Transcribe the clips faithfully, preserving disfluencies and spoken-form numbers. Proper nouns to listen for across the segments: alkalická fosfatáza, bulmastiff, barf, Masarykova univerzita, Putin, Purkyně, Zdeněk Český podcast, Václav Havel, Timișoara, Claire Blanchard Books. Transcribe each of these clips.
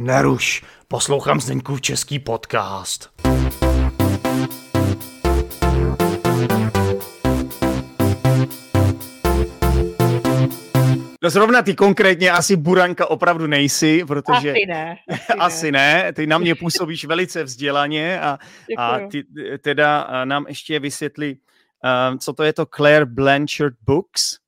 Neruš, poslouchám Zdeňkův český podcast. No zrovna ty konkrétně asi buranka opravdu nejsi, protože... Asi ne. Asi, asi ne. ne, ty na mě působíš velice vzdělaně a, a ty teda nám ještě vysvětli, um, co to je to Claire Blanchard Books,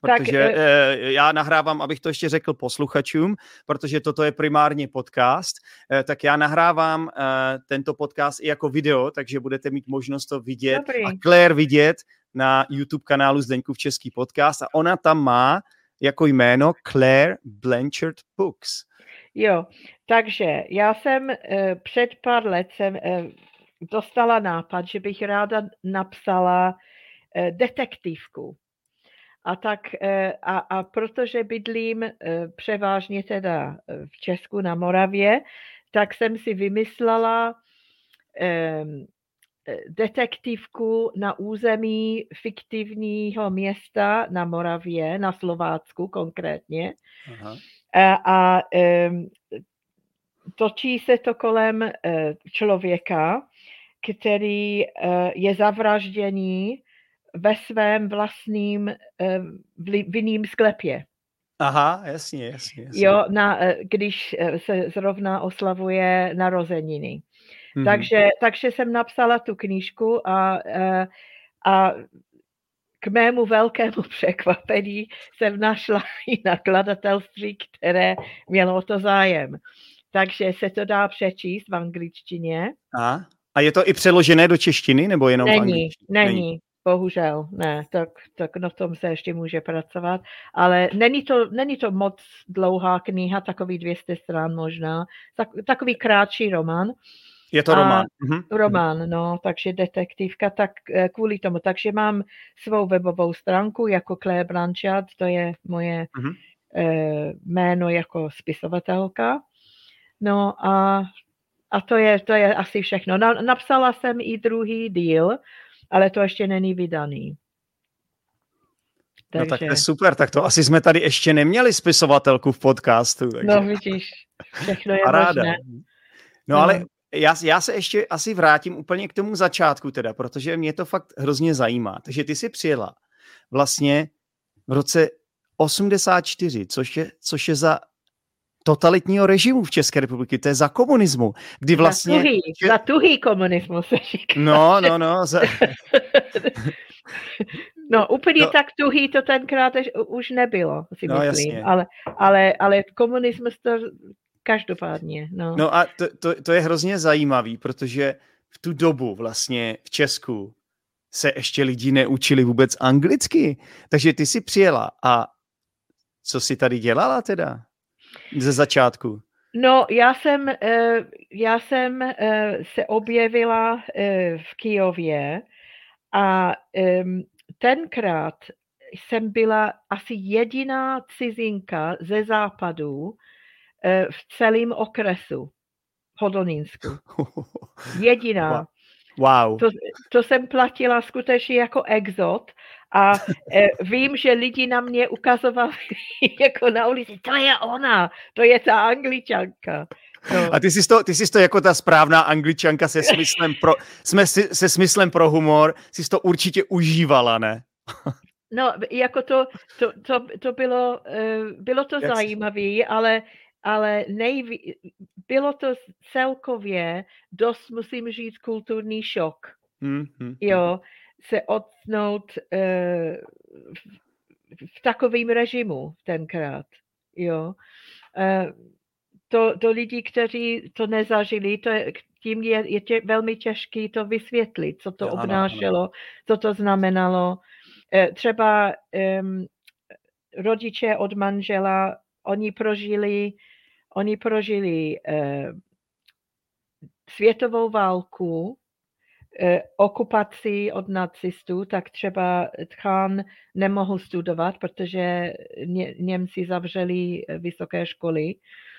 protože tak, eh, já nahrávám, abych to ještě řekl posluchačům, protože toto je primárně podcast, eh, tak já nahrávám eh, tento podcast i jako video, takže budete mít možnost to vidět dobrý. A Claire vidět na YouTube kanálu Zdeňkův český podcast a ona tam má jako jméno Claire Blanchard Books. Jo, takže já jsem eh, před pár let jsem eh, dostala nápad, že bych ráda napsala eh, detektivku. A tak eh, a, a protože bydlím eh, převážně teda v Česku na Moravě, tak jsem si vymyslela eh, detektivku na území fiktivního města na Moravě, na Slovácku konkrétně. Aha. A, a e, točí se to kolem e, člověka, který e, je zavražděný ve svém vlastním e, vinném sklepě. Aha, jasně, jasně. jasně. Jo, na, když se zrovna oslavuje narozeniny. Mm-hmm. Takže, takže jsem napsala tu knížku a, a, a k mému velkému překvapení jsem našla i nakladatelství, které mělo o to zájem. Takže se to dá přečíst v angličtině. A, a je to i přeložené do češtiny, nebo jenom není, v angličtině? Není, není. Bohužel, ne, tak, tak na tom se ještě může pracovat, ale není to, není to moc dlouhá kniha, takový dvě stě stran možná, tak, takový krátší román. Je to román. Mhm. Román, no, takže detektivka, tak kvůli tomu. Takže mám svou webovou stránku jako Claire Blanchard, to je moje mhm. eh, jméno jako spisovatelka, no a, a to, je, to je asi všechno. Na, napsala jsem i druhý díl, ale to ještě není vydaný. Takže... No tak to je super, tak to asi jsme tady ještě neměli spisovatelku v podcastu. Takže... No vidíš, všechno je ráda. Možné. No, no ale já, já se ještě asi vrátím úplně k tomu začátku teda, protože mě to fakt hrozně zajímá. Takže ty jsi přijela vlastně v roce osmdesát čtyři, což je, což je za totalitního režimu v České republiky, to je za komunismu, kdy vlastně... Za tuhý, že... za tuhý komunismu se říká. No, no, no. Za... no, úplně no. Tak tuhý to tenkrát už nebylo, si no, myslím. Ale, ale, ale komunismus to každopádně. No, no a to, to, to je hrozně zajímavý, protože v tu dobu vlastně v Česku se ještě lidi neučili vůbec anglicky. Takže ty jsi přijela a co jsi tady dělala teda? Ze začátku. No, já jsem, já jsem se objevila v Kyjově a tenkrát jsem byla asi jediná cizinka ze západu v celém okresu Hodonínsku. Jediná. Wow. To, to jsem platila skutečně jako exot a e, vím, že lidi na mě ukazovali jako na ulici, to je ona, to je ta Angličanka. No. A ty jsi, to, ty jsi to jako ta správná Angličanka se smyslem pro, jsme, se smyslem pro humor, jsi to určitě užívala, ne? No, jako to, to, to, to bylo, bylo to Jak zajímavé, ale... Ale nejví... bylo to celkově dost, musím říct, kulturní šok. Mm-hmm. Jo, se odtnout e, v, v takovém režimu tenkrát. Jo. E, to, to lidi, kteří to nezažili, to je, tím je, je tě, velmi těžké to vysvětlit, co to ano, obnášelo, ano. co to znamenalo. E, třeba e, rodiče od manžela, oni prožili Oni prožili eh, světovou válku, eh, okupaci od nacistů, tak třeba Tchán nemohl studovat, protože ně, Němci zavřeli vysoké školy.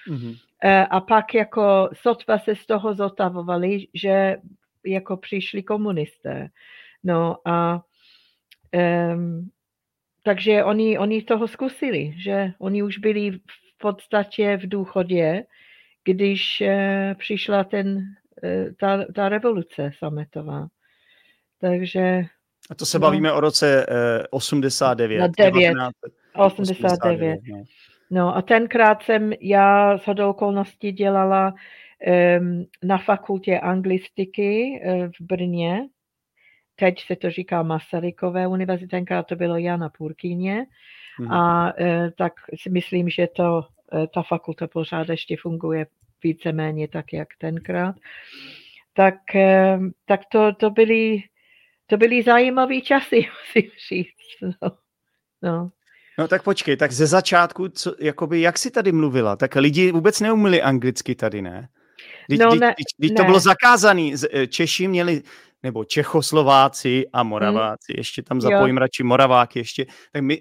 Mm-hmm. Eh, a pak jako sotva se z toho zotavovali, že jako přišli komunisté. No a... Eh, takže oni, oni toho zkusili, že oni už byli v podstatě v důchodě, když přišla ten, ta, ta revoluce sametová. Takže... A to se bavíme no, o roce osmdesát devět. No. No a tenkrát jsem já shodou okolností dělala um, na fakultě anglistiky uh, v Brně. Teď se to říká Masarykové univerzita, tenkrát to bylo já na Purkyně. Hmm. A uh, tak si myslím, že to, uh, ta fakulta pořád ještě funguje víceméně tak, jak tenkrát. Tak, uh, tak to, to byly... To byly zajímavý časy, musím říct. No. No. no tak počkej, tak ze začátku, co, jakoby, jak jsi tady mluvila? Tak lidi vůbec neuměli anglicky tady, ne? Když no, ne, ne. to bylo zakázané, Češi měli, nebo Čechoslováci a Moraváci, hmm. ještě tam zapojím jo. radši Moraváky ještě, tak my,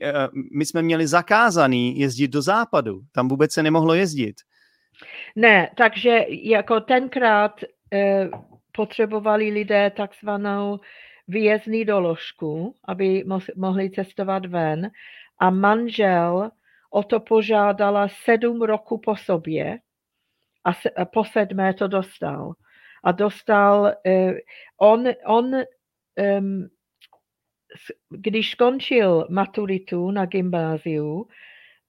my jsme měli zakázaný jezdit do západu, tam vůbec se nemohlo jezdit. Ne, takže jako tenkrát eh, potřebovali lidé takzvanou výjezdní doložku, aby mohli cestovat ven, a manžel o to požádala sedm roku po sobě a se, po sedmé to dostal. A dostal, eh, on, on eh, když skončil maturitu na gymnáziu,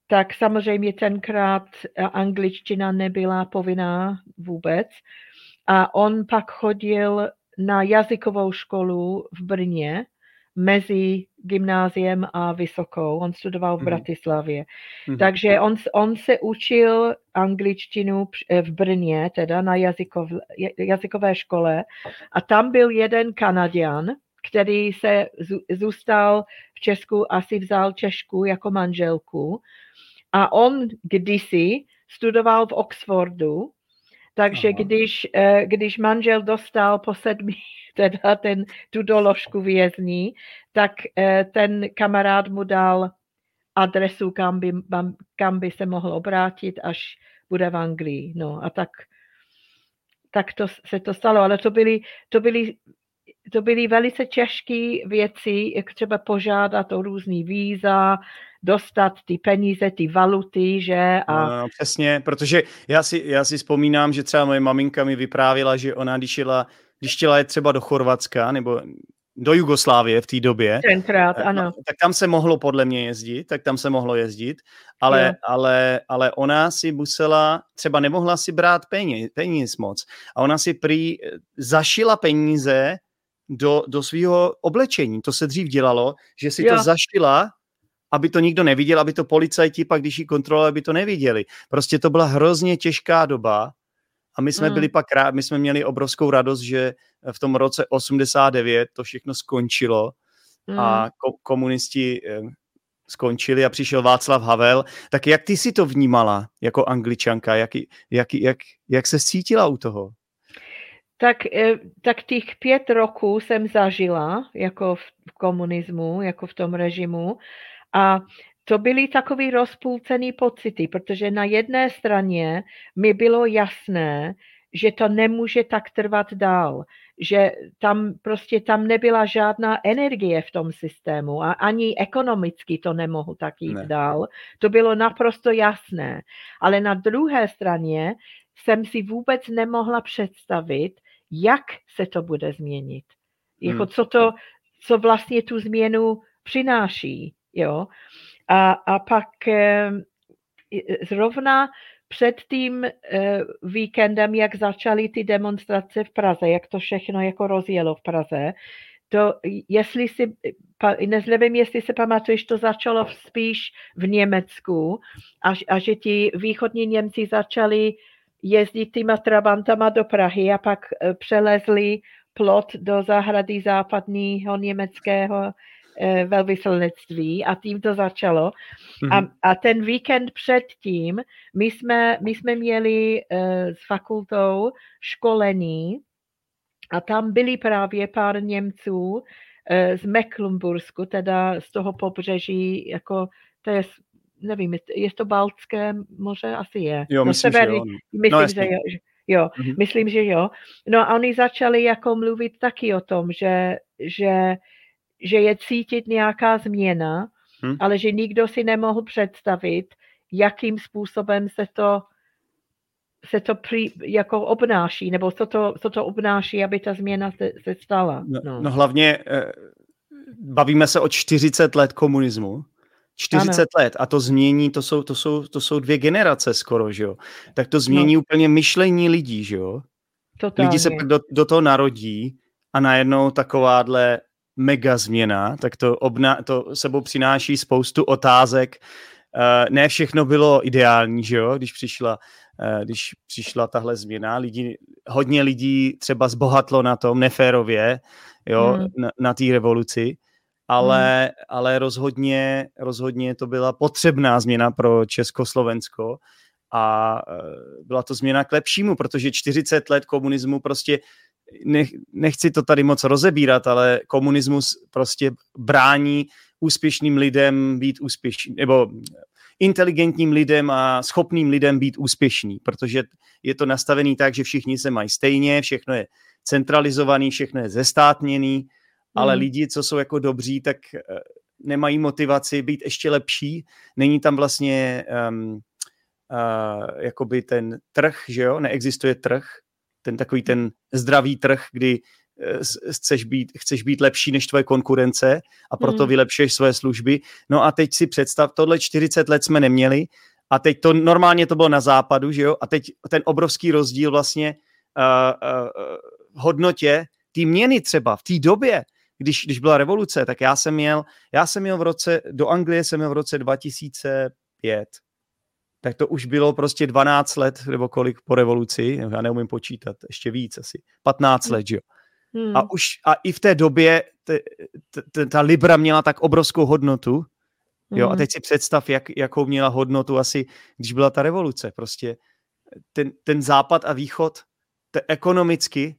tak samozřejmě tenkrát angličtina nebyla povinná vůbec a on pak chodil na jazykovou školu v Brně mezi gymnáziem a vysokou. On studoval v Bratislavě. Mm-hmm. Takže on, on se učil angličtinu v Brně, teda na jazykov, jazykové škole. A tam byl jeden Kanaďan, který se zůstal v Česku, asi vzal Češku jako manželku. A on kdysi studoval v Oxfordu. Takže když, když manžel dostal po sedmi teda ten, tu doložku vězní, tak ten kamarád mu dal adresu, kam by, kam by se mohl obrátit, až bude v Anglii. No a tak, tak to, se to stalo. Ale to byly, to byly, to byly velice těžké věci, jak třeba požádat o různý víza, dostat ty peníze, ty valuty, že? A... No, no, přesně, protože já si, já si vzpomínám, že třeba moje maminka mi vyprávěla, že ona, když jela, když jela třeba do Chorvatska nebo do Jugoslávie v té době, tenkrát, ano. No, tak tam se mohlo podle mě jezdit, tak tam se mohlo jezdit, ale, yeah. ale, ale ona si musela, třeba nemohla si brát peněz, peníz moc a ona si prý zašila peníze do, do svého oblečení. To se dřív dělalo, že si yeah. to zašila, aby to nikdo neviděl, aby to policajti pak, když ji kontrolovali, aby to neviděli. Prostě to byla hrozně těžká doba a my jsme mm. byli pak rád, my jsme měli obrovskou radost, že v tom roce osmdesát devět to všechno skončilo mm. a ko- komunisti skončili a přišel Václav Havel. Tak jak ty si to vnímala jako Angličanka? Jak, jak, jak, jak se cítila u toho? Tak, tak těch pět roků jsem zažila jako v komunismu, jako v tom režimu. A to byly takový rozpůlcený pocity, protože na jedné straně mi bylo jasné, že to nemůže tak trvat dál, že tam prostě tam nebyla žádná energie v tom systému a ani ekonomicky to nemohu tak jít ne. dál. To bylo naprosto jasné. Ale na druhé straně jsem si vůbec nemohla představit, jak se to bude změnit. Jako hmm. co to, co vlastně tu změnu přináší. Jo. A, a pak e, zrovna před tím e, víkendem, jak začaly ty demonstrace v Praze, jak to všechno jako rozjelo v Praze, to jestli si, pa, nezlevím, jestli se pamatuješ, to začalo spíš v Německu a, a že ti východní Němci začali jezdit týma trabantama do Prahy a pak e, přelezli plot do zahrady západního německého velvyslanectví a tím to začalo. Mm-hmm. A, a ten víkend předtím my jsme, my jsme měli uh, s fakultou školení a tam byli právě pár Němců uh, z Mecklenbursku, teda z toho pobřeží, jako to je, nevím, je to Baltské moře? Asi je. Jo, no, myslím, severní, že jo. Myslím, no, že jo. Jo, mm-hmm. myslím, že jo. No a oni začali jako mluvit taky o tom, že, že že je cítit nějaká změna, hmm. ale že nikdo si nemohl představit, jakým způsobem se to se to při, jako obnáší, nebo co to, co to obnáší, aby ta změna se, se stala. No, no. no hlavně eh, bavíme se o čtyřicet let komunismu. čtyřicet ano. let a to změní, to jsou, to, jsou, to jsou dvě generace skoro, že jo. Tak to změní no. úplně myšlení lidí, že jo. Totálně. Lidi se pak do, do toho narodí a najednou takováhle mega změna, tak to, obna, to sebou přináší spoustu otázek. Uh, ne všechno bylo ideální, že jo, když přišla, uh, když přišla tahle změna. Lidi, hodně lidí třeba zbohatlo na tom neférově, jo, mm. na, na té revoluci, ale, mm. ale rozhodně, rozhodně to byla potřebná změna pro Československo a uh, byla to změna k lepšímu, protože čtyřicet let komunismu prostě, nech, nechci to tady moc rozebírat, ale komunismus prostě brání úspěšným lidem být úspěšný, nebo inteligentním lidem a schopným lidem být úspěšný, protože je to nastavený tak, že všichni se mají stejně, všechno je centralizovaný, všechno je zestátněný, mm. ale lidi, co jsou jako dobří, tak nemají motivaci být ještě lepší. Není tam vlastně um, uh, jakoby ten trh, že jo? Neexistuje trh, ten takový ten zdravý trh, kdy Chceš být, chceš být lepší než tvoje konkurence a proto hmm. vylepšuješ své služby. No a teď si představ, tohle čtyřicet let jsme neměli a teď to normálně to bylo na západu, že jo? A teď ten obrovský rozdíl vlastně uh, uh, hodnotě té měny třeba v té době, když, když byla revoluce, tak já jsem měl, já jsem měl v roce, do Anglie jsem měl v roce dva tisíce pět. Tak to už bylo prostě dvanáct let nebo kolik po revoluci, já neumím počítat, ještě víc asi, patnáct let, že jo? Hmm. A už a i v té době t, t, t, ta libra měla tak obrovskou hodnotu, jo, hmm. a teď si představ, jak, jakou měla hodnotu asi, když byla ta revoluce, prostě ten, ten západ a východ, te, ekonomicky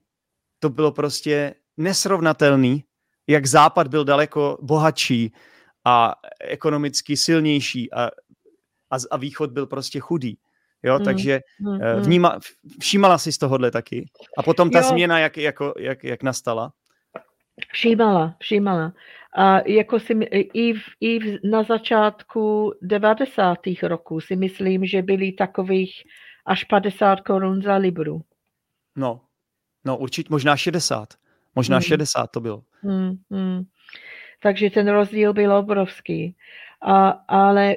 to bylo prostě nesrovnatelný, jak západ byl daleko bohatší a ekonomicky silnější a, a, a východ byl prostě chudý. Jo, takže mm, mm, vníma, všímala jsi z tohohle taky. A potom ta jo. změna, jak, jako, jak, jak nastala? Všímala, všímala. A jako si, i, v, i v, na začátku devadesátých roků si myslím, že byly takových až padesát korun za libru. No, no určitě, možná šedesát. Možná mm. šedesát to bylo. Mm, mm. Takže ten rozdíl byl obrovský. A, ale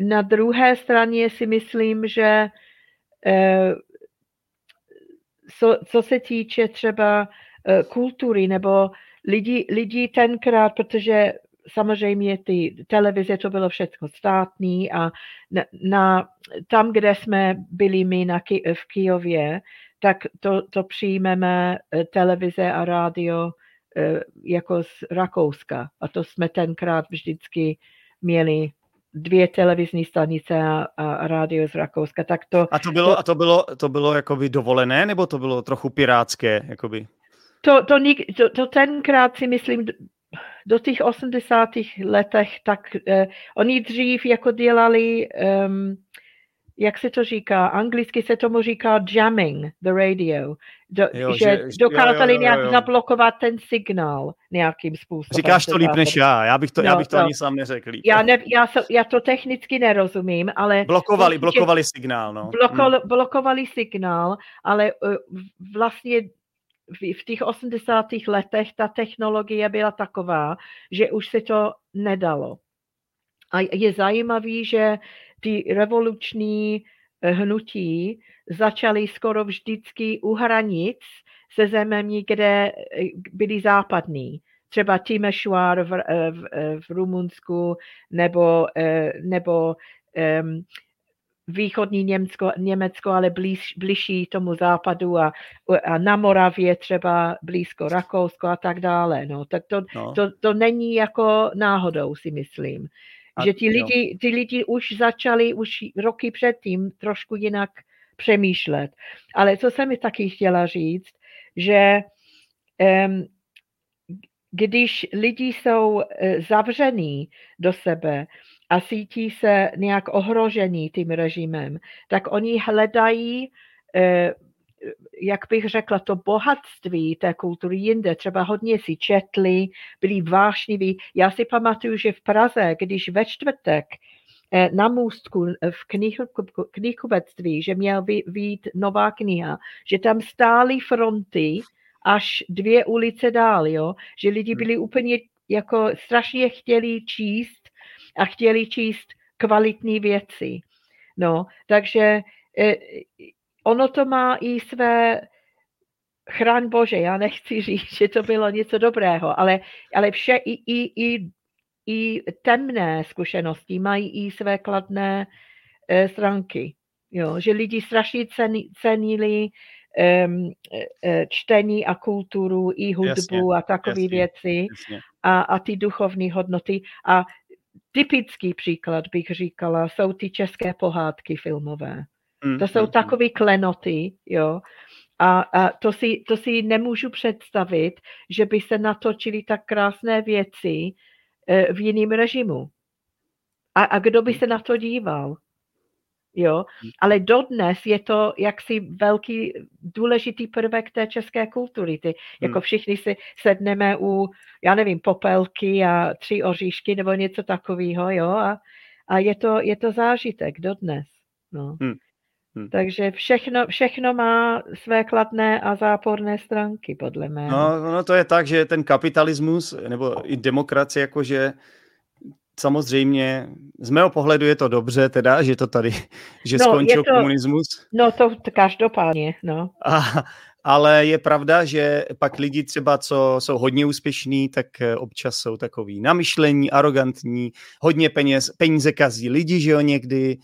na druhé straně si myslím, že eh, co, co se týče třeba eh, kultury nebo lidí, lidí tenkrát, protože samozřejmě ty televize, to bylo všechno státní a na, na, tam, kde jsme byli my na, v Kyjově, tak to, to přijmeme eh, televize a rádio eh, jako z Rakouska. A to jsme tenkrát vždycky měli dvě televizní stanice a, a rádio z Rakouska, tak to... A to bylo, to, a to bylo, to bylo jakoby dovolené, nebo to bylo trochu pirátské, jakoby? To, to, to, to tenkrát si myslím, do těch osmdesátých letech, tak eh, oni dřív jako dělali, eh, jak se to říká, anglicky se tomu říká jamming, the radio, do, jo, že, že dokázali jo, jo, jo, nějak jo. zablokovat ten signál nějakým způsobem. Říkáš to líp než já, já bych to, no, já bych to no. ani sám neřekl. Já, ne, já, so, já to technicky nerozumím, ale... Blokovali, blokovali signál, no. Bloko, no. Blokovali signál, ale vlastně v, v těch osmdesátých letech ta technologie byla taková, že už se to nedalo. A je zajímavý, že ty revoluční hnutí začaly skoro vždycky u hranic se zeměmi, kde byli západní. Třeba Timișoara v, v, v Rumunsku nebo, nebo um, východní Německo, Německo, ale blíž, blížší tomu západu a, a na Moravě třeba blízko Rakousko a tak dále. No, tak to, no. to, to není jako náhodou, si myslím. A, že ti lidi, ti lidi už začali už roky předtím trošku jinak přemýšlet. Ale co jsem mi taky chtěla říct, že um, když lidi jsou zavření do sebe a cítí se nějak ohrožení tím režimem, tak oni hledají, uh, jak bych řekla, to bohatství té kultury jinde. Třeba hodně si četli, byli vášniví. Já si pamatuju, že v Praze, když ve čtvrtek na můstku v knih, knihkupectví, že měl vyjít nová kniha, že tam stály fronty až dvě ulice dál, jo? Že lidi byli úplně jako strašně chtěli číst a chtěli číst kvalitní věci. No, takže ono to má i své, chraň Bože, já nechci říct, že to bylo něco dobrého, ale, ale vše i, i, i, i temné zkušenosti mají i své kladné e, stránky. Jo, že lidi strašně cení, cenili e, e, čtení a kulturu, i hudbu jasně, a takové věci jasně. A, a ty duchovní hodnoty. A typický příklad, bych říkala, jsou ty české pohádky filmové. Mm, to jsou mm, takové klenoty, jo. A, a to, si, to si nemůžu představit, že by se natočily tak krásné věci e, v jiném režimu. A, a kdo by se na to díval? Jo? Ale dodnes je to jaksi velký, důležitý prvek té české kultury. Ty, jako všichni si sedneme u, já nevím, popelky a tři oříšky nebo něco takového. Jo? A, a je, to, je to zážitek dodnes. No. Hmm. Hmm. Takže všechno, všechno má své kladné a záporné stránky, podle mě. No, no to je tak, že ten kapitalismus, nebo i demokracie, jakože samozřejmě, z mého pohledu je to dobře teda, že to tady, že no, skončil to, komunismus. No to každopádně, no. A, ale je pravda, že pak lidi třeba, co jsou hodně úspěšní, tak občas jsou takový namyšlení, arrogantní, hodně peněz, peníze kazí lidi, že jo, někdy.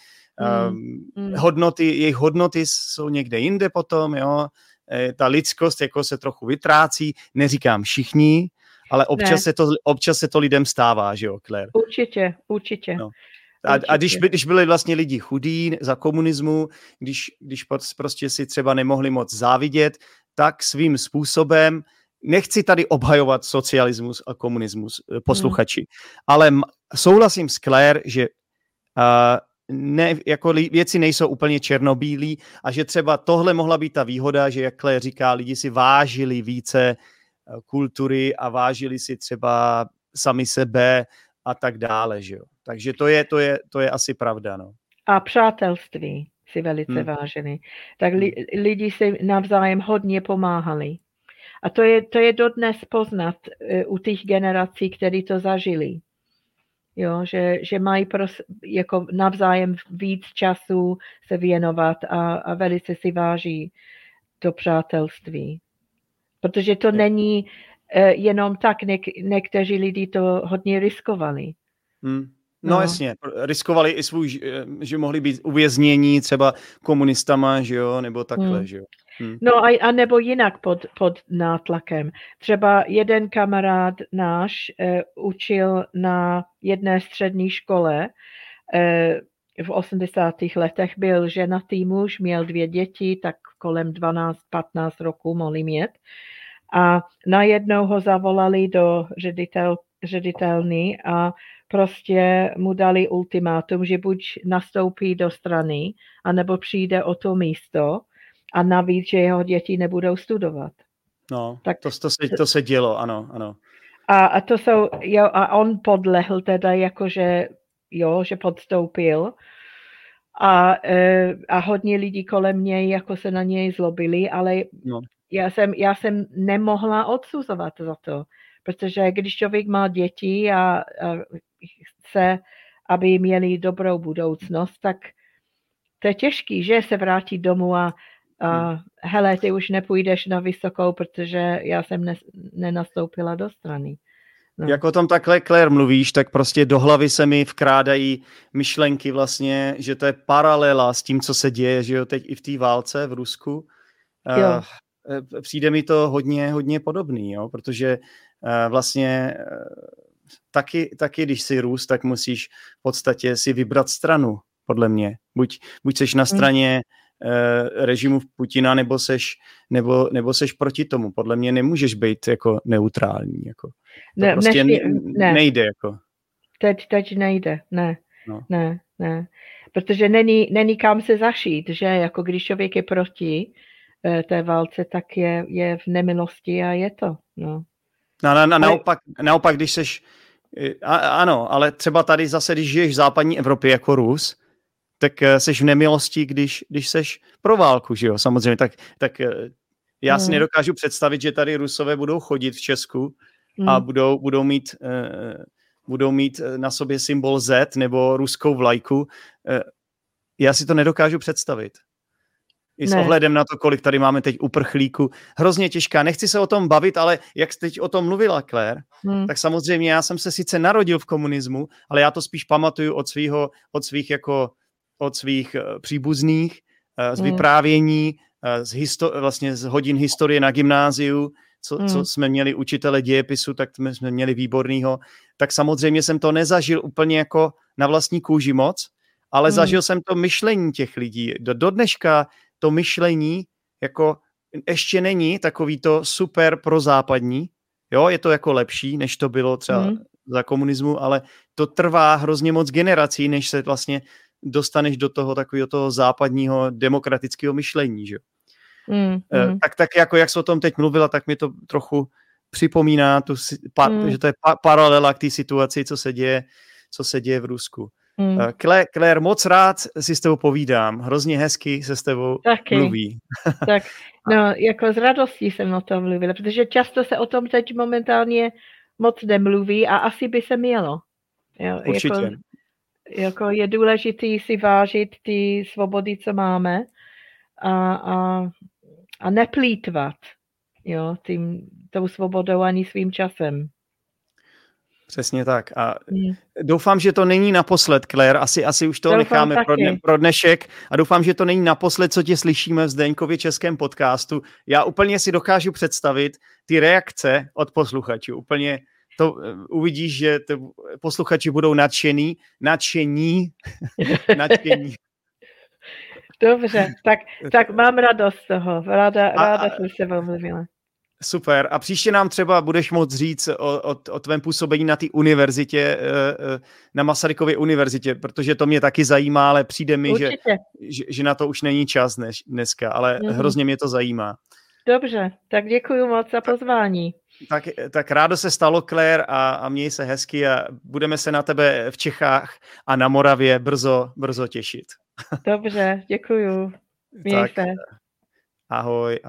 Um, mm. hodnoty, jejich hodnoty jsou někde jinde potom, jo. E, ta lidskost jako se trochu vytrácí, neříkám všichni, ale občas, ne. se, to, občas se to lidem stává, že jo, Claire? Určitě, určitě. No. A, určitě. a když, když byli vlastně lidi chudí za komunismu, když, když prostě si třeba nemohli moc závidět, tak svým způsobem, nechci tady obhajovat socialismus a komunismus, posluchači, mm. ale souhlasím s Claire, že uh, ne, jako věci nejsou úplně černobílí a že třeba tohle mohla být ta výhoda, že jak Claire říká, lidi si vážili více kultury a vážili si třeba sami sebe a tak dále, že jo. Takže to je, to je, to je asi pravda, no. A přátelství si velice hmm. vážili. Tak li, lidi si navzájem hodně pomáhali. A to je, to je dodnes poznat u těch generací, které to zažili. Jo, že, že mají pros, jako navzájem víc času se věnovat a, a velice si váží to přátelství. Protože to není eh, jenom tak, něk, někteří lidi to hodně riskovali. Hmm. No, no jasně, riskovali i svůj, že mohli být uvěznění třeba komunistama, že jo, nebo takhle, hmm. že jo. Hmm. No a, a nebo jinak pod, pod nátlakem. Třeba jeden kamarád náš e, učil na jedné střední škole e, v osmdesátých letech, byl ženatý muž, měl dvě děti, tak kolem dvanáct patnáct roku mohli mít. A najednou ho zavolali do ředitel, ředitelny a prostě mu dali ultimátum, že buď nastoupí do strany, anebo přijde o to místo. A navíc, že jeho děti nebudou studovat. No, tak to, to, se, to se dělo, ano, ano. A, a to jsou, jo, a on podlehl teda jakože, jo, že podstoupil a, e, a hodně lidí kolem něj jako se na něj zlobili, ale no. já, jsem, já jsem nemohla odsuzovat za to, protože když člověk má děti a, a chce, aby měli dobrou budoucnost, tak to je těžký, že se vrátí domů a Uh, hele, ty už nepůjdeš na vysokou, protože já jsem ne, nenastoupila do strany. No. Jak o tom takhle, Claire, mluvíš, tak prostě do hlavy se mi vkrádají myšlenky vlastně, že to je paralela s tím, co se děje, že jo, teď i v té válce v Rusku. Uh, přijde mi to hodně, hodně podobný, jo, protože uh, vlastně uh, taky, taky, když jsi Rus, tak musíš v podstatě si vybrat stranu, podle mě. Buď, buď seš na straně mm. režimu Putina, nebo seš, nebo, nebo seš proti tomu. Podle mě nemůžeš být jako neutrální. Jako. To ne, prostě ne, ne. nejde. Jako. Teď, teď nejde, ne. No. ne, ne. Protože není, není kam se zašít, že jako když člověk je proti té válce, tak je, je v nemilosti a je to. No. Na, na, na, naopak, naopak, když seš A, ano, ale třeba tady zase, když žiješ v západní Evropě jako Rus, tak seš v nemilosti, když, když seš pro válku, že jo, samozřejmě, tak, tak já si hmm. nedokážu představit, že tady Rusové budou chodit v Česku a hmm. budou, budou mít... Uh, budou mít na sobě symbol Z nebo ruskou vlajku. Já si to nedokážu představit. I s ne. ohledem na to, kolik tady máme teď uprchlíků. Hrozně těžká. Nechci se o tom bavit, ale jak jste teď o tom mluvila, Claire, hmm. tak samozřejmě já jsem se sice narodil v komunismu, ale já to spíš pamatuju od, svýho, od, svých, jako, od svých příbuzných, z hmm. vyprávění, z, histo- vlastně z hodin historie na gymnáziu, Co, hmm. co jsme měli učitele dějepisu, tak jsme měli výbornýho, tak samozřejmě jsem to nezažil úplně jako na vlastní kůži moc, ale hmm. zažil jsem to myšlení těch lidí. Do, do dneška to myšlení jako ještě není takový to super prozápadní, jo, je to jako lepší, než to bylo třeba hmm. za komunismu, ale to trvá hrozně moc generací, než se vlastně dostaneš do toho takového toho západního demokratického myšlení, že jo. Mm, mm. Tak, tak jako jak jsi o tom teď mluvila, tak mi to trochu připomíná, tu, pa, mm. že to je pa, paralela k té situaci, co se děje, co se děje v Rusku. Mm. Claire, Claire, moc rád si s tebou povídám, hrozně hezky se s tebou Taky. mluví. Tak, no jako s radostí jsem o tom mluvila, protože často se o tom teď momentálně moc nemluví a asi by se mělo. Jo, určitě. Jako, jako je důležitý si vážit ty svobody, co máme a, a A neplýtvat, jo, tím, tou svobodou ani svým časem. Přesně tak. A mm. doufám, že to není naposled, Claire. Asi, asi už to doufám necháme pro, dne, pro dnešek. A doufám, že to není naposled, co tě slyšíme v Zdeňkově Českém podcastu. Já úplně si dokážu představit ty reakce od posluchačů. Úplně to uvidíš, že to posluchači budou nadšení. Nadšení. nadšení. Dobře, tak, tak mám radost z toho. Ráda, ráda jsem se vám mluvila. Super. A příště nám třeba budeš moct říct o, o, o tvém působení na té univerzitě, na Masarykově univerzitě, protože to mě taky zajímá, ale přijde mi, že, že, že na to už není čas než, dneska, ale mm-hmm. hrozně mě to zajímá. Dobře, tak děkuji moc za pozvání. Tak, tak rádo se stalo, Claire, a, a měj se hezky a budeme se na tebe v Čechách a na Moravě brzo, brzo těšit. Dobře, děkuju. Měj se. Ahoj.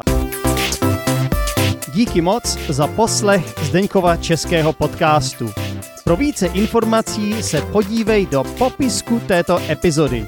Díky moc za poslech Zdeňkova Českého podcastu. Pro více informací se podívej do popisku této epizody,